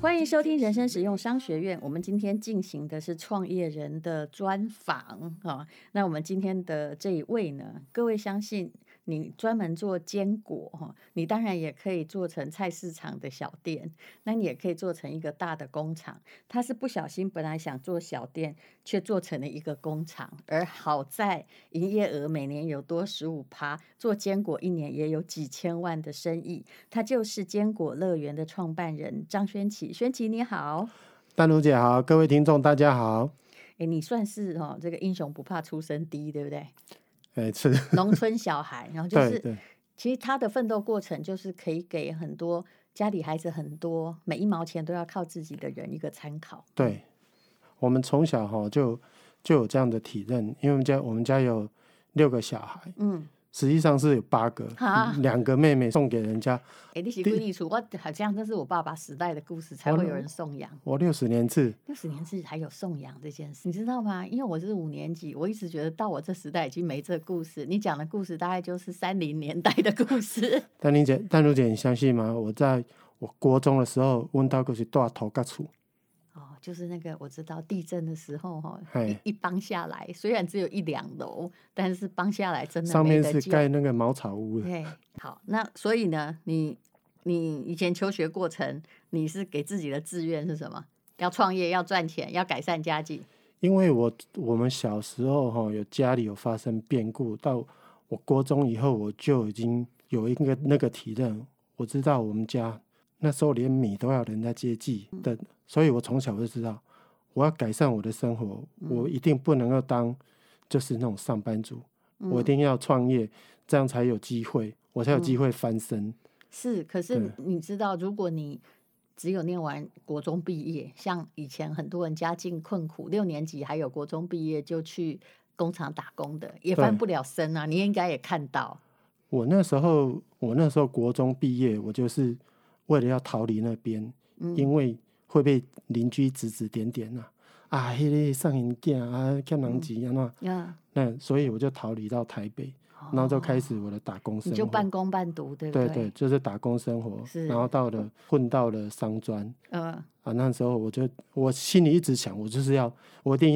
欢迎收听人生实用商学院，我们今天进行的是创业人的专访。那我们今天的这一位呢，各位相信你专门做坚果，你当然也可以做成菜市场的小店，那你也可以做成一个大的工厂。他是不小心本来想做小店，却做成了一个工厂，而好在营业额每年有多 15%， 做坚果一年也有几千万的生意。他就是坚果乐园的创办人张宣齐。宣齐你好。淡如姐好，各位听众大家好。你算是这个英雄不怕出身低，对不对？是农村小孩，然后就是对对，其实他的奋斗过程就是可以给很多家里孩子很多每一毛钱都要靠自己的人一个参考。对，我们从小就有这样的体认，因为我们家有6个小孩，实际上是有8个，2个妹妹送给人家。你是闺女处，我好像这是我爸爸时代的故事才会有人送养。我60年制还有送养这件事，你知道吗？因为我是5年级，我一直觉得到我这时代已经没这故事。你讲的故事大概就是30年代的故事。淡如姐，你相信吗？我国中的时候，问到就是大头家厝。就是那个我知道地震的时候一帮下来，虽然只有1-2楼，但是帮下来真的没得救。上面是盖那个茅草屋的。对，好，那所以呢，你以前求学过程，你是给自己的志愿是什么？要创业，要赚钱，要改善家境。因为我们小时候有家里有发生变故，到我国中以后，我就已经有一个那个体认，我知道我们家那时候连米都要人家接济的，所以我从小就知道我要改善我的生活，我一定不能够当就是那种上班族，我一定要创业，这样才有机会，我才有机会翻身。是，可是你知道，如果你只有念完国中毕业，像以前很多人家境困苦，6年级还有国中毕业就去工厂打工的，也翻不了身啊，你应该也看到。我那时候国中毕业，我就是为了要逃离那边，因为会被邻居指指点点那个上瘾囝欠人钱那所以我就逃离到台北，然后就开始我的打工生活。你就半工半读，对不对？对对，就是打工生活，然后混到了商专。那时候我心里一直想，我一定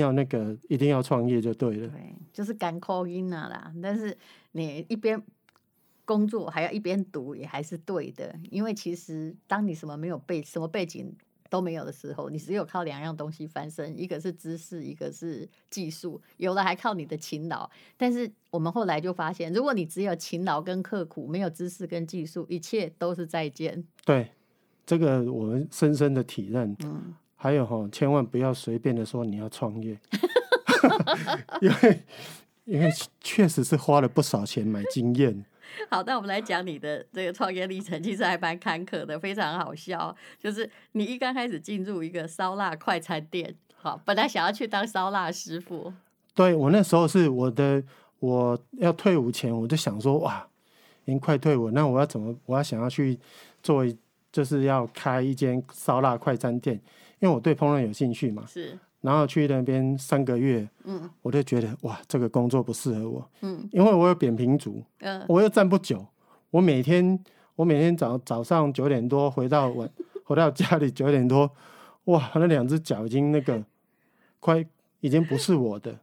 要创业就对了。对，就是艰苦囡仔啦，但是你一边工作还要一边读也还是对的，因为其实当你什么背景都没有的时候，你只有靠2样东西翻身，一个是知识，一个是技术，有的还靠你的勤劳。但是我们后来就发现，如果你只有勤劳跟刻苦，没有知识跟技术，一切都是再见。对，这个我们深深的体认。还有千万不要随便的说你要创业因为确实是花了不少钱买经验。好，那我们来讲你的这个创业历程，其实还蛮坎坷的，非常好笑。就是你一刚开始进入一个烧腊快餐店，好，本来想要去当烧腊师傅。对，我那时候是我要退伍前，我就想说哇，已经快退伍，那我要想要去做，就是要开一间烧腊快餐店，因为我对烹饪有兴趣嘛。是。然后去那边3个月，我就觉得哇，这个工作不适合我，因为我有扁平足，我又站不久，我每天早上9点多回到家里9点多，哇，那2只脚已经已经不是我的。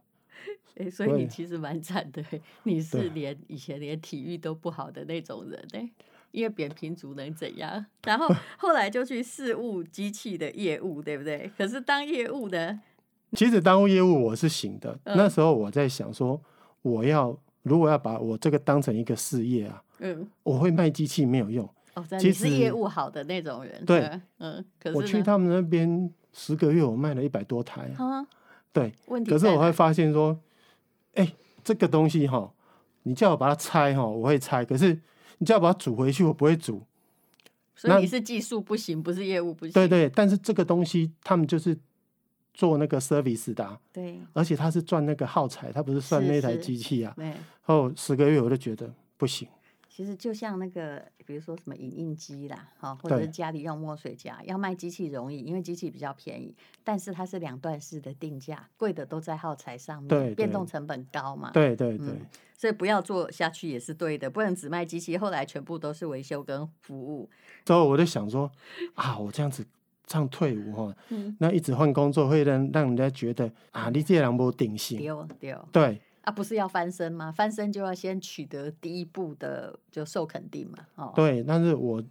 所以你其实蛮惨的，你是以前连体育都不好的那种人。因为扁平足能怎样？然后后来就去事务机器的业务，对不对？可是当业务呢？其实当业务我是行的。那时候我在想说，如果要把我这个当成一个事业我会卖机器没有用。其实你是业务好的那种人。对，可是我去他们那边10个月，我卖了100多台。对，可是我会发现说，这个东西你叫我把它拆我会拆，可是你叫我把它煮回去，我不会煮。所以你是技术不行，不是业务不行。对对，但是这个东西他们就是做那个 service 的对，而且他是赚那个耗材，他不是算那台机器。然后10个月我就觉得不行，其实就像那个，比如说什么影印机啦，或者是家里用墨水夹，要卖机器容易，因为机器比较便宜，但是它是两段式的定价，贵的都在耗材上面，对对，变动成本高嘛，对对对、嗯，所以不要做下去也是对的，不能只卖机器，后来全部都是维修跟服务。之后我就想说啊，我这样子唱退伍、哦嗯、那一直换工作会让人家觉得啊，你这个人没定性，对对啊，不是要翻身吗？翻身就要先取得第一步的就受肯定嘛、哦、对。但是我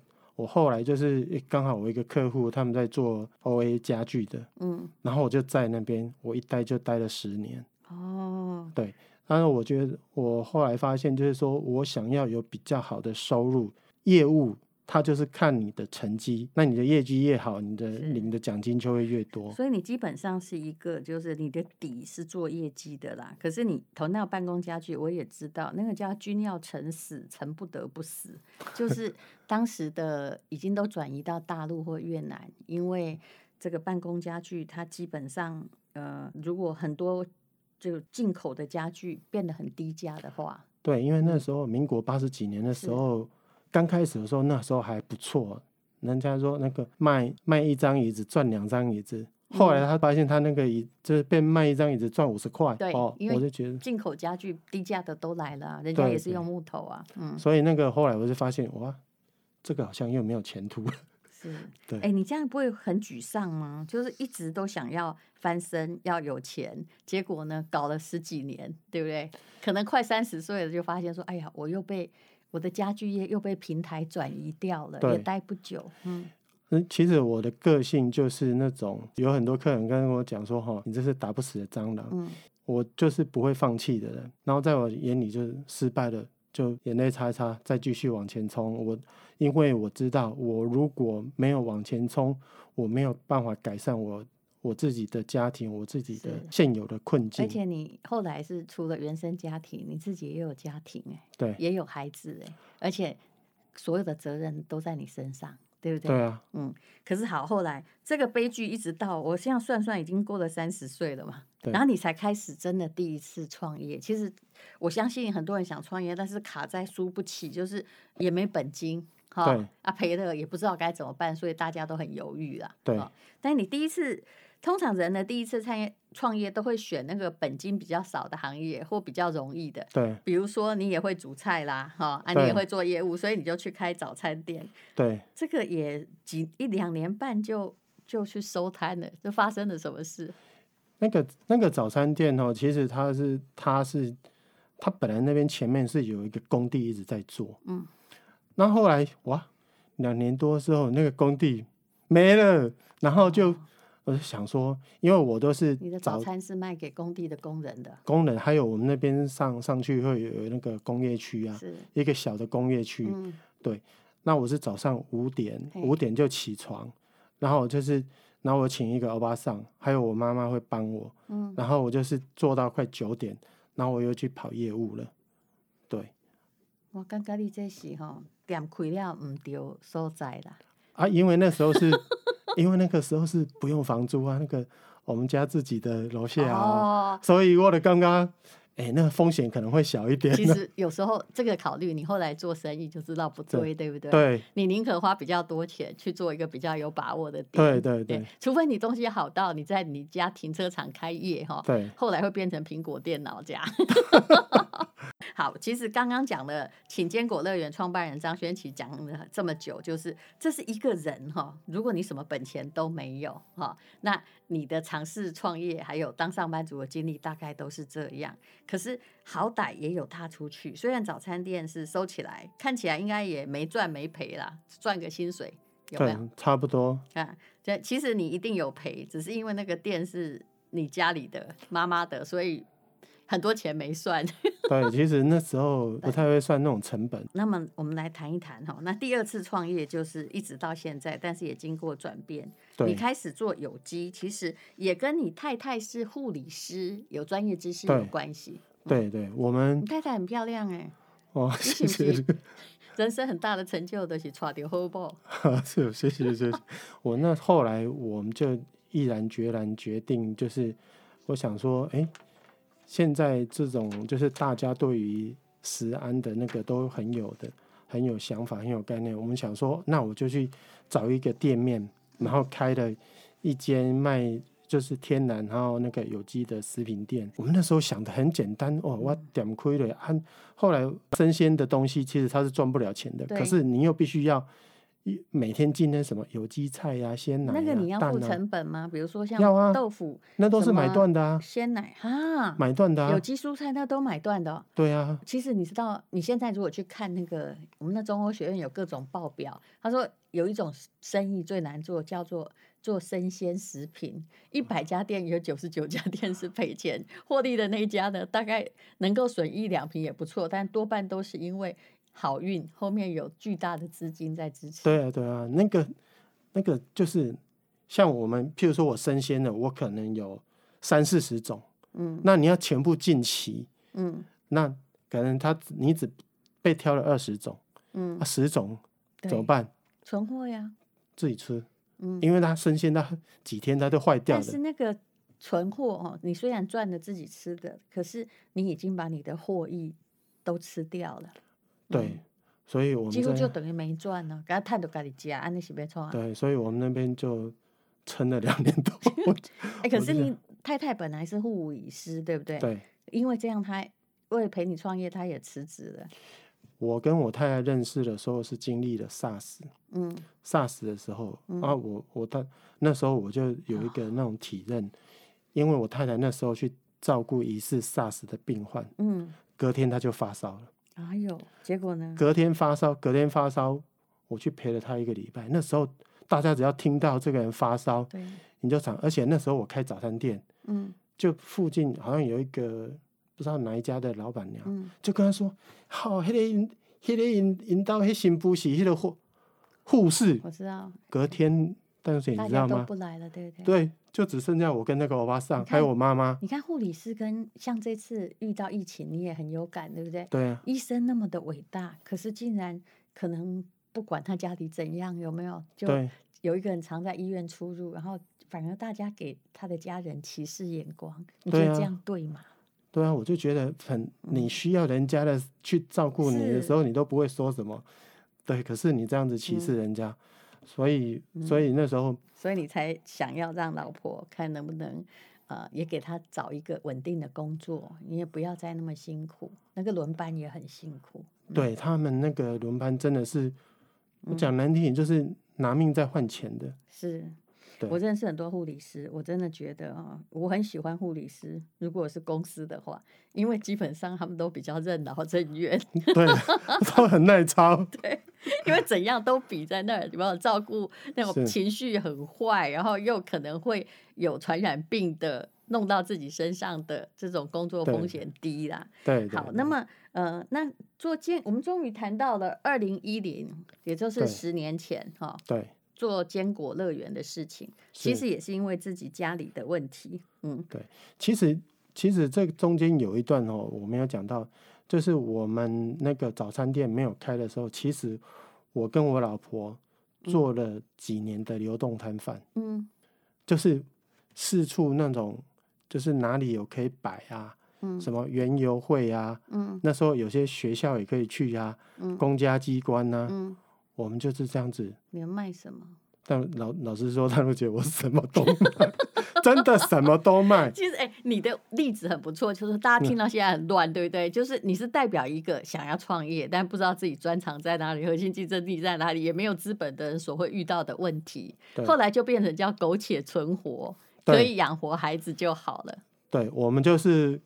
后来就是刚好我一个客户他们在做 OA 家具的、嗯、然后我就在那边我一待就待了10年哦，对。但是我觉得我后来发现就是说我想要有比较好的收入，业务他就是看你的成绩，那你的业绩越好，你的奖金就会越多。所以你基本上是一个，就是你的底是做业绩的啦。可是你头那办公家具，我也知道那个叫君要臣死，臣不得不死，就是当时的已经都转移到大陆或越南，因为这个办公家具它基本上如果很多就进口的家具变得很低价的话，对，因为那时候民国80几年的时候。刚开始的时候，那时候还不错，人家说那个卖一张椅子赚2张椅子，后来他发现他那个椅就是变卖一张椅子赚50块，对、哦，因为进口家具低价的都来了、啊，人家也是用木头啊，嗯，所以那个后来我就发现哇，这个好像又没有前途了。是，对，哎，你这样不会很沮丧吗？就是一直都想要翻身，要有钱，结果呢搞了10几年，对不对？可能快30岁了就发现说，哎呀，我的家具业又被平台转移掉了，也待不久、嗯、其实我的个性就是那种有很多客人跟我讲说、哦、你这是打不死的蟑螂、嗯、我就是不会放弃的人，然后在我眼里就是失败了就眼泪擦一擦再继续往前冲，因为我知道我如果没有往前冲，我没有办法改善我自己的家庭，我自己的现有的困境。而且你后来是除了原生家庭，你自己也有家庭、欸、对，也有孩子、欸、而且所有的责任都在你身上，对不对？对啊，嗯。可是好，后来这个悲剧一直到我现在算算已经过了30岁了嘛，然后你才开始真的第一次创业。其实我相信很多人想创业，但是卡在输不起，就是也没本金。对啊，赔了也不知道该怎么办，所以大家都很犹豫啦。对，但你第一次。通常人的第一次创业都会选那个本金比较少的行业或比较容易的，对，比如说你也会煮菜啦、哦、啊，你也会做业务，所以你就去开早餐店，对，这个也1-2年半就去收摊了，就发生了什么事？那个早餐店、哦、其实它本来那边前面是有一个工地一直在做，嗯，那后来哇，2年多之后那个工地没了，然后就。哦，我就想说，因为我都是你的早餐是卖给工地的工人，还有我们那边上去会有那个工业区啊，一个小的工业区、嗯、对。那我是早上五点就起床，然后我请一个欧巴桑，还有我妈妈会帮我、嗯、然后我就是做到快9点，然后我又去跑业务了，对。我感觉你这是吼店开了唔对所在啦。啊，因为那时候是因为那个时候是不用房租啊，那个我们家自己的楼下啊，哦、所以我的刚刚，哎，那个风险可能会小一点。其实有时候这个考虑，你后来做生意就知道不对，对不对？对，你宁可花比较多钱去做一个比较有把握的店。对对 对，除非你东西好到你在你家停车场开业哈，对，后来会变成苹果电脑家。好，其实刚刚讲了请坚果乐园创办人张轩琪讲了这么久，就是这是一个人、哦、如果你什么本钱都没有、哦、那你的尝试创业还有当上班族的经历大概都是这样，可是好歹也有踏出去，虽然早餐店是收起来，看起来应该也没赚没赔啦，赚个薪水有没有？对，差不多、啊、其实你一定有赔，只是因为那个店是你家里的妈妈的，所以很多钱没算。对，其实那时候不太会算那种成本。那么我们来谈一谈，那第二次创业就是一直到现在，但是也经过转变。你开始做有机，其实也跟你太太是护理师，有专业知识有关系。对、嗯、对，我们你太太很漂亮哎、哦，谢谢。人生很大的成就就是娶到好某。是，谢谢谢谢。我那后来我们就毅然决然决定，就是我想说，哎。现在这种就是大家对于食安的那个都很有的，很有想法很有概念，我们想说那我就去找一个店面，然后开了一间卖就是天然然后那个有机的食品店。我们那时候想的很简单哦，我点开了、啊、后来生鲜的东西其实它是赚不了钱的，可是你又必须要每天进那什么有机菜啊鲜奶、啊、那个你要付成本吗、啊、比如说像豆腐、啊、那都是买断的啊，鲜奶啊买断的啊，有机蔬菜那都买断的、哦、对啊。其实你知道你现在如果去看那个我们的中欧学院有各种报表，他说有一种生意最难做叫做做生鲜食品，100家店有99家店是赔钱，获利的那一家呢大概能够损1-2瓶也不错，但多半都是因为好运后面有巨大的资金在支持。对啊对啊，那个就是像我们譬如说我生鲜的我可能有30-40种、嗯、那你要全部近期、嗯、那可能你只被挑了20种、嗯啊、10种怎么办？存货呀，自己吃、嗯、因为它生鲜它几天它都坏掉了。但是那个存货、哦、你虽然赚了自己吃的，可是你已经把你的获益都吃掉了。对，所以我们几乎就等于没赚了，给他赚就自己吃，这样是要怎样？对，所以我们那边就撑了2年多。可是你太太本来是护理师，对不对？对，因为这样她为了陪你创业，她也辞职了。我跟我太太认识的时候是经历了 SARS， 嗯 ，SARS 的时候、嗯、啊，那时候我就有一个那种体认、哦，因为我太太那时候去照顾疑似 SARS 的病患，嗯，隔天她就发烧了。哎呦，结果呢？隔天发烧，我去陪了他1个礼拜。那时候大家只要听到这个人发烧，你就想，而且那时候我开早餐店，嗯，就附近好像有一个不知道哪一家的老板娘，嗯、就跟他说：“好、哦，那个那新妇是那个护士。”我知道。隔天，但是你知道吗？大家都不来了，对不对？对，就只剩下我跟那个欧巴桑，还有我妈妈。你看护理师跟像这次遇到疫情，你也很有感，对不对？对啊。医生那么的伟大，可是竟然可能不管他家里怎样，有没有？就有一个人常在医院出入，然后反而大家给他的家人歧视眼光，你觉得这样对吗？对啊，我就觉得你需要人家的去照顾你的时候，你都不会说什么。对，可是你这样子歧视人家。嗯，所以那时候、嗯，所以你才想要让老婆看能不能，也给她找一个稳定的工作，你也不要再那么辛苦。那个轮班也很辛苦，嗯、对他们那个轮班真的是，我讲难听点就是拿命在换钱的。是，我认识很多护理师，我真的觉得啊、哦，我很喜欢护理师。如果是公司的话，因为基本上他们都比较任劳任怨，对，都很耐操，对。因为怎样都比在那儿，有没有照顾那种情绪很坏，然后又可能会有传染病的弄到自己身上的这种工作风险低啦。 对， 对， 对， 对。好，那么那我们终于谈到了2010，也就是10年前哈、哦。对。做坚果乐园的事情，其实也是因为自己家里的问题。嗯，对。其实这中间有一段哦，我没有讲到。就是我们那个早餐店没有开的时候，其实我跟我老婆做了几年的流动摊贩，嗯，就是四处那种，就是哪里有可以摆啊，嗯，什么园游会啊，嗯，那时候有些学校也可以去啊，嗯，公家机关啊，嗯，我们就是这样子。你们卖什么？但老实说，淡如姐，我什么都卖。真的什么都卖。其实你的例子很不错，就是大家听到现在很乱、嗯、对不对？就是你是代表一个想要创业但不知道自己专长在哪里，核心竞争力在哪里，也没有资本的人所会遇到的问题，后来就变成叫苟且存活，可以养活孩子就好了。对，我们就是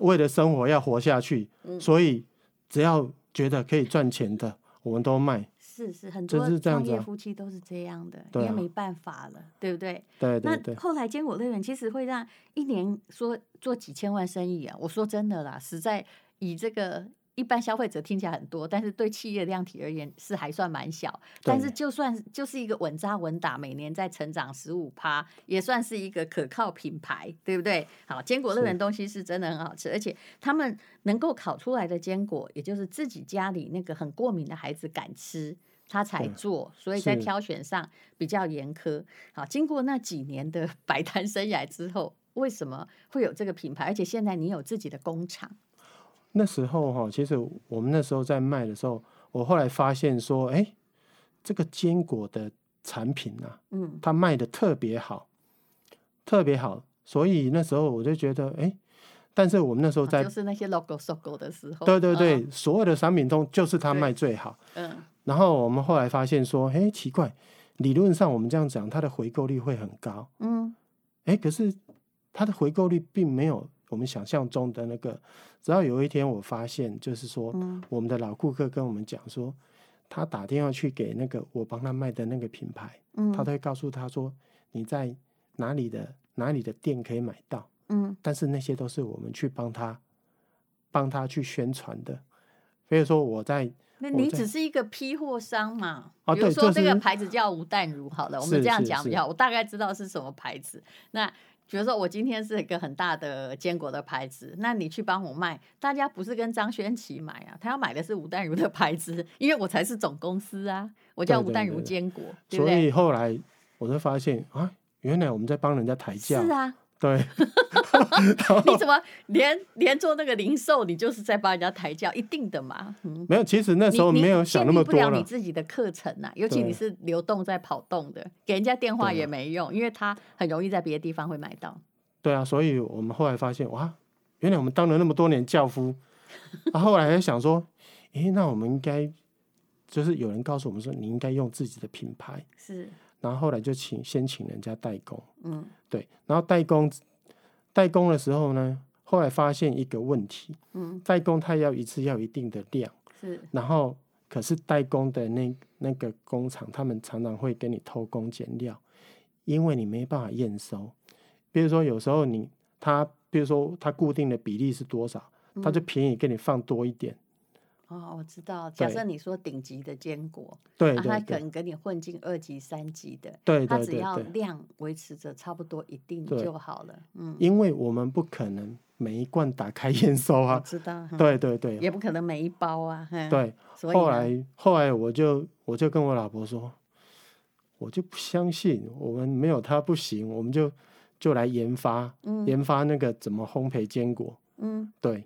为了生活要活下去、嗯、所以只要觉得可以赚钱的我们都卖。是很多创业夫妻都是这样的，你也、啊、没办法了，对不对？对对对。那后来坚果乐园其实会让一年说做几千万生意啊，我说真的啦，实在以这个一般消费者听起来很多，但是对企业量体而言是还算蛮小，但是就算就是一个稳扎稳打，每年在成长15%，也算是一个可靠品牌，对不对？好，坚果乐园东西是真的很好吃，而且他们能够烤出来的坚果，也就是自己家里那个很过敏的孩子敢吃，他才做，所以在挑选上比较严苛。好，经过那几年的摆摊生涯之后，为什么会有这个品牌？而且现在你有自己的工厂。那时候其实我们那时候在卖的时候，我后来发现说，哎，这个坚果的产品啊，它卖的特别好，特别好。所以那时候我就觉得，哎，但是我们那时候在就是那些 logo logo 的时候，对对对，所有的产品中就是它卖最好。然后我们后来发现说，哎，奇怪，理论上我们这样讲，它的回购率会很高。哎，可是它的回购率并没有我们想象中的那个。直到有一天我发现，就是说，我们的老顾客跟我们讲说，他打电话去给那个我帮他卖的那个品牌，他都会告诉他说你在哪里的店可以买到，但是那些都是我们去帮他去宣传的。所以说那你只是一个批货商嘛，比如说这个牌子叫吴淡如好了，我们这样讲比较好，我大概知道是什么牌子。那比如说我今天是一个很大的坚果的牌子，那你去帮我卖，大家不是跟张轩琪买啊，他要买的是吴淡如的牌子，因为我才是总公司啊，我叫吴淡如坚果，对不对？所以后来我就发现啊，原来我们在帮人家抬价。是啊，对。你怎么连做那个零售，你就是在帮人家抬价，一定的嘛。没有，其实那时候没有想那么多了，建立不了你自己的课程啊，尤其你是流动在跑动的，给人家电话也没用，因为他很容易在别的地方会买到。对啊，所以我们后来发现，哇，原来我们当了那么多年教夫。后来还想说，诶，那我们应该就是有人告诉我们说，你应该用自己的品牌。是。然后后来就先请人家代工，对，然后代工的时候呢，后来发现一个问题，代工它要一次要一定的量，是，然后可是代工的那个工厂，他们常常会给你偷工减料，因为你没办法验收。比如说有时候比如说它固定的比例是多少，它就便宜给你放多一点。我知道，假设你说顶级的坚果，对，它可能给你混进2级、3级的，对，它只要量维持着差不多一定就好了。因为我们不可能每一罐打开验收啊，我知道，对对对，也不可能每一包啊，对。所以后来我就跟我老婆说，我就不相信我们没有它不行，我们就来研发那个怎么烘焙坚果，对，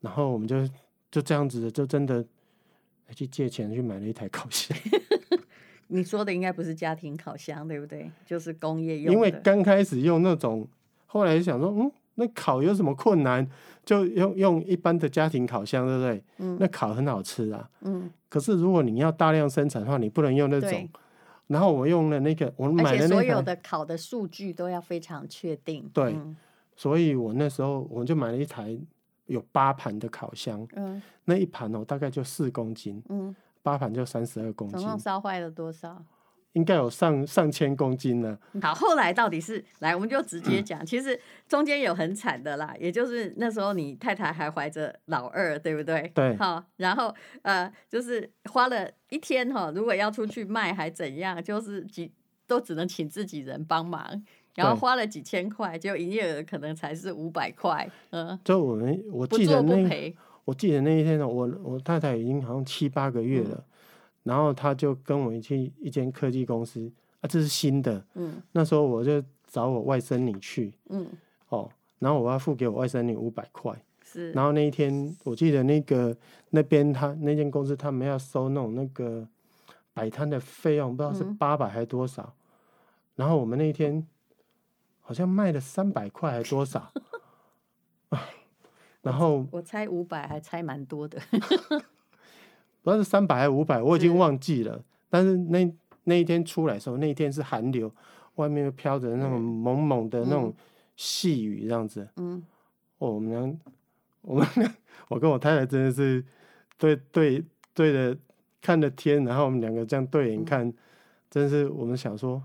然后我们就这样子的，就真的去借钱去买了一台烤箱。你说的应该不是家庭烤箱，对不对？就是工业用的。因为刚开始用那种，后来想说，那烤有什么困难？就用一般的家庭烤箱，对不对？那烤很好吃啊。可是如果你要大量生产的话，你不能用那种。然后我用了那个，我买了那台。而且所有的烤的数据都要非常确定。对，所以我那时候我就买了一台。有8盘的烤箱，那一盘大概就4公斤，8盘就32公斤，总共烧坏了多少？应该有上千公斤了。好，后来到底是来，我们就直接讲。其实中间有很惨的啦，也就是那时候你太太还怀着老二，对不对？对。好，然后就是花了一天如果要出去卖还怎样，就是都只能请自己人帮忙。然后花了几千块，结果营业额可能才是500块。就我记得我记得那一天，我太太已经好像7、8个月了，然后她就跟我去一间科技公司啊，这是新的。那时候我就找我外甥女去，然后我要付给我外甥女500块。是。然后那一天我记得那边那间公司他们要收那个摆摊的费用，不知道是800还是多少。然后我们那一天。好像卖了300块还多少、然后我猜500还猜蛮多的不知道是300还500我已经忘记了，但是那一天出来的时候，那一天是寒流，外面飘着那种蒙蒙的那种细雨这样子。我跟我太太真的是对着看着天，然后我们两个这样对眼看，真是我们想说，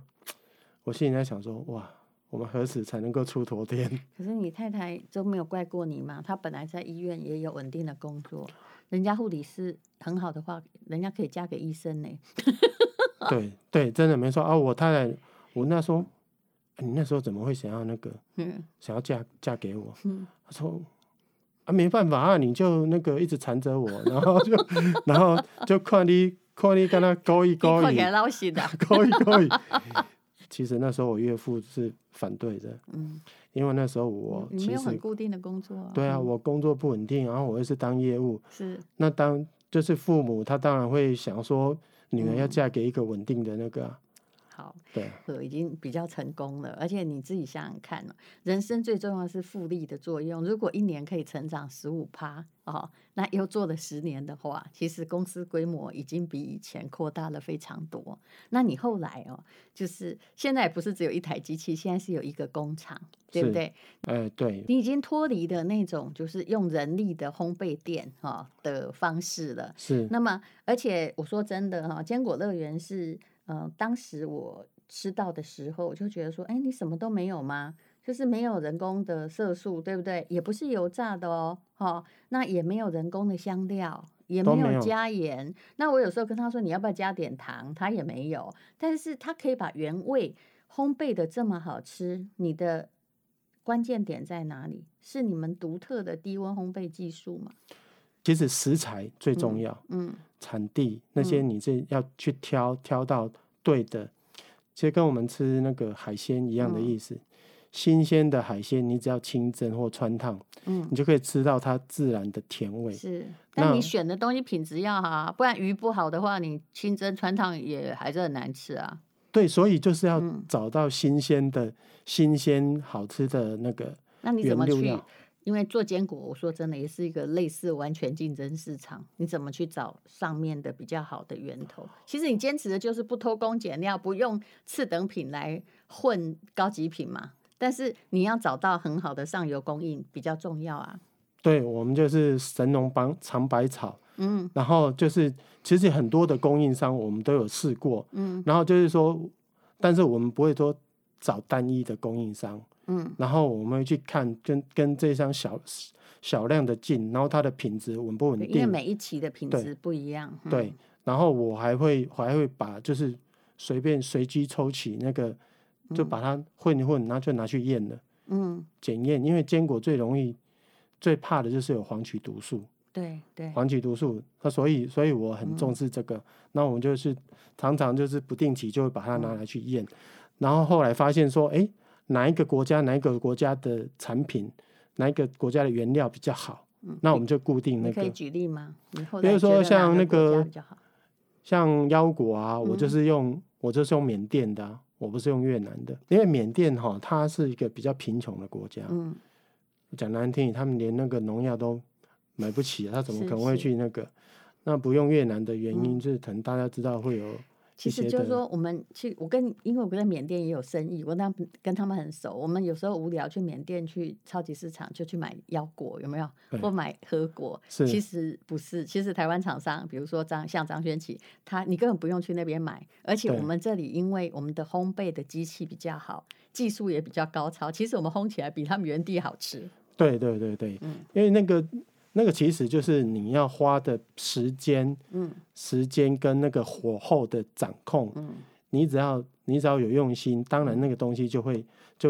我心里在想说，哇，我们何时才能够出头天？可是你太太都没有怪过你嘛？她本来在医院也有稳定的工作，人家护理师很好的话，人家可以嫁给医生呢。对对，真的没错啊！我太太，我那时候，你那时候怎么会想要想要嫁给我？她说啊，没办法啊，你就一直缠着我，然后就看你跟他勾一勾一，看起来老实的，勾一勾一。其实那时候我岳父是反对的，因为那时候我其实没有很固定的工作，对啊，我工作不稳定，然后我又是当业务，是，那当就是父母他当然会想说女儿要嫁给一个稳定的那个、啊好，对，已经比较成功了。而且你自己想想看，人生最重要的是复利的作用。如果一年可以成长 15%、哦、那又做了10年的话，其实公司规模已经比以前扩大了非常多。那你后来哦，就是现在不是只有一台机器，现在是有一个工厂，对不对？对，你已经脱离的那种就是用人力的烘焙店、哦、的方式了。是，那么而且我说真的、哦、坚果乐园是当时我吃到的时候，我就觉得说，哎，你什么都没有吗？就是没有人工的色素，对不对？也不是油炸的哦，哦，那也没有人工的香料，也没有加盐。那我有时候跟他说，你要不要加点糖？他也没有。但是他可以把原味烘焙的这么好吃，你的关键点在哪里？是你们独特的低温烘焙技术吗？其实食材最重要，产地那些你这要去挑到对的，其实跟我们吃那个海鲜一样的意思。新鲜的海鲜，你只要清蒸或汆烫，你就可以吃到它自然的甜味。是，但你选的东西品质要好啊，不然鱼不好的话，你清蒸汆烫也还是很难吃啊。对，所以就是要找到新鲜的、新鲜好吃的那个原料料。因为做坚果，我说真的也是一个类似完全竞争市场，你怎么去找上面的比较好的源头？其实你坚持的就是不偷工减料，不用次等品来混高级品嘛。但是你要找到很好的上游供应比较重要啊。对，我们就是神农尝百草，然后就是其实很多的供应商我们都有试过，然后就是说，但是我们不会说找单一的供应商。然后我们去看跟这张小量的进，然后它的品质稳不稳定，因为每一期的品质不一样。 对，对，然后我还会把就是随机抽起那个，就把它混一混，然后就拿去验了，检验。因为坚果最怕的就是有黄曲毒素。对对，黄曲毒素，所以我很重视这个。那我们就是常常就是不定期就会把它拿来去验，然后后来发现说，哎，哪一个国家的产品，哪一个国家的原料比较好，那我们就固定那个。你可以举例吗？比如说像那个像腰果啊，我就是用缅甸的啊，我不是用越南的，因为缅甸哈，它是一个比较贫穷的国家，讲难听，他们连那个农药都买不起，他怎么可能会去那个？那不用越南的原因就是可能大家知道会有。其实就是说，我们去，因为我在缅甸也有生意，我跟他们很熟。我们有时候无聊去缅甸去超级市场就去买腰果，有没有？或买核果。其实不是，其实台湾厂商，比如说像张轩奇，你根本不用去那边买。而且我们这里因为我们的烘焙的机器比较好，技术也比较高超，其实我们烘起来比他们原地好吃。对对对对，因为那个其实就是你要花的时间跟那个火候的掌控，你只要有用心，当然那个东西就会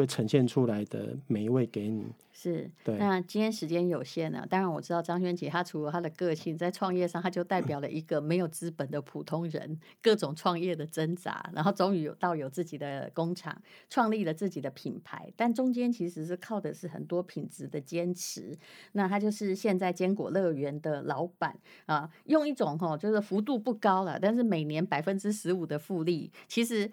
呈现出来的美味给你。是，对。那今天时间有限了，当然我知道张萱姐她除了她的个性，在创业上她就代表了一个没有资本的普通人，各种创业的挣扎，然后终于有自己的工厂，创立了自己的品牌，但中间其实是靠的是很多品质的坚持。那她就是现在坚果乐园的老板啊，用一种就是幅度不高了，但是每年15%的复利，其实。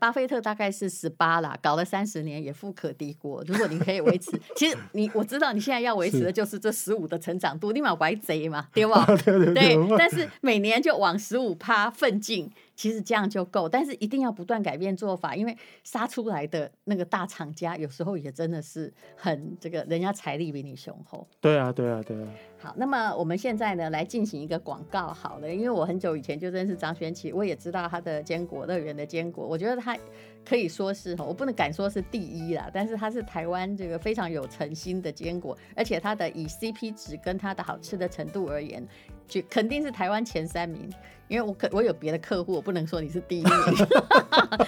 巴菲特大概是18啦，搞了30年也富可敌国。如果你可以维持，其实我知道你现在要维持的就是这15的成长度，你买白贼嘛，对吧？对，但是每年就往15%奋进。其实这样就够，但是一定要不断改变做法，因为杀出来的那个大厂家有时候也真的是很人家财力比你雄厚。对啊，对啊，对啊。好，那么我们现在呢来进行一个广告好了，因为我很久以前就认识张萱萁，我也知道他的坚果乐园的坚果，我觉得他可以说是，我不能敢说是第一啦，但是它是台湾这个非常有诚心的坚果，而且它的以 CP 值跟它的好吃的程度而言，肯定是台湾前3名。因为我有别的客户，我不能说你是第一名。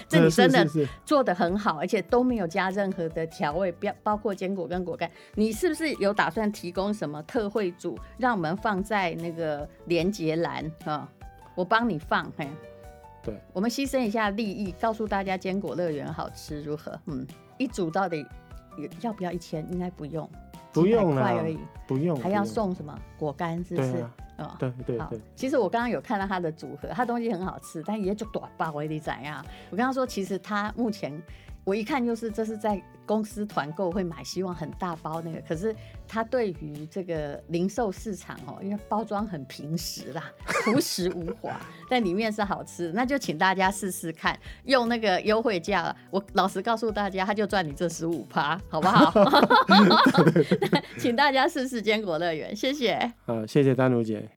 这你真的做得很好，而且都没有加任何的调味，包括坚果跟果干。你是不是有打算提供什么特惠组，让我们放在那个连结栏啊？我帮你放，嘿。对，我们牺牲一下利益，告诉大家坚果乐园好吃如何？一组到底要不要1000？应该不用，不用了，而已，不用，还要送什么果干，是不是？对对对。其实我刚刚有看到它的组合，它东西很好吃，但也就短包而已，怎样？我跟他说，其实它目前我一看就是这是在公司团购会买，希望很大包那个。可是它对于这个零售市场哦，因为包装很平实啦，朴实无华，但里面是好吃的，那就请大家试试看，用那个优惠价，我老实告诉大家，他就赚你这 15%， 好不好？请大家试试坚果乐园，谢谢。好，谢谢丹如姐。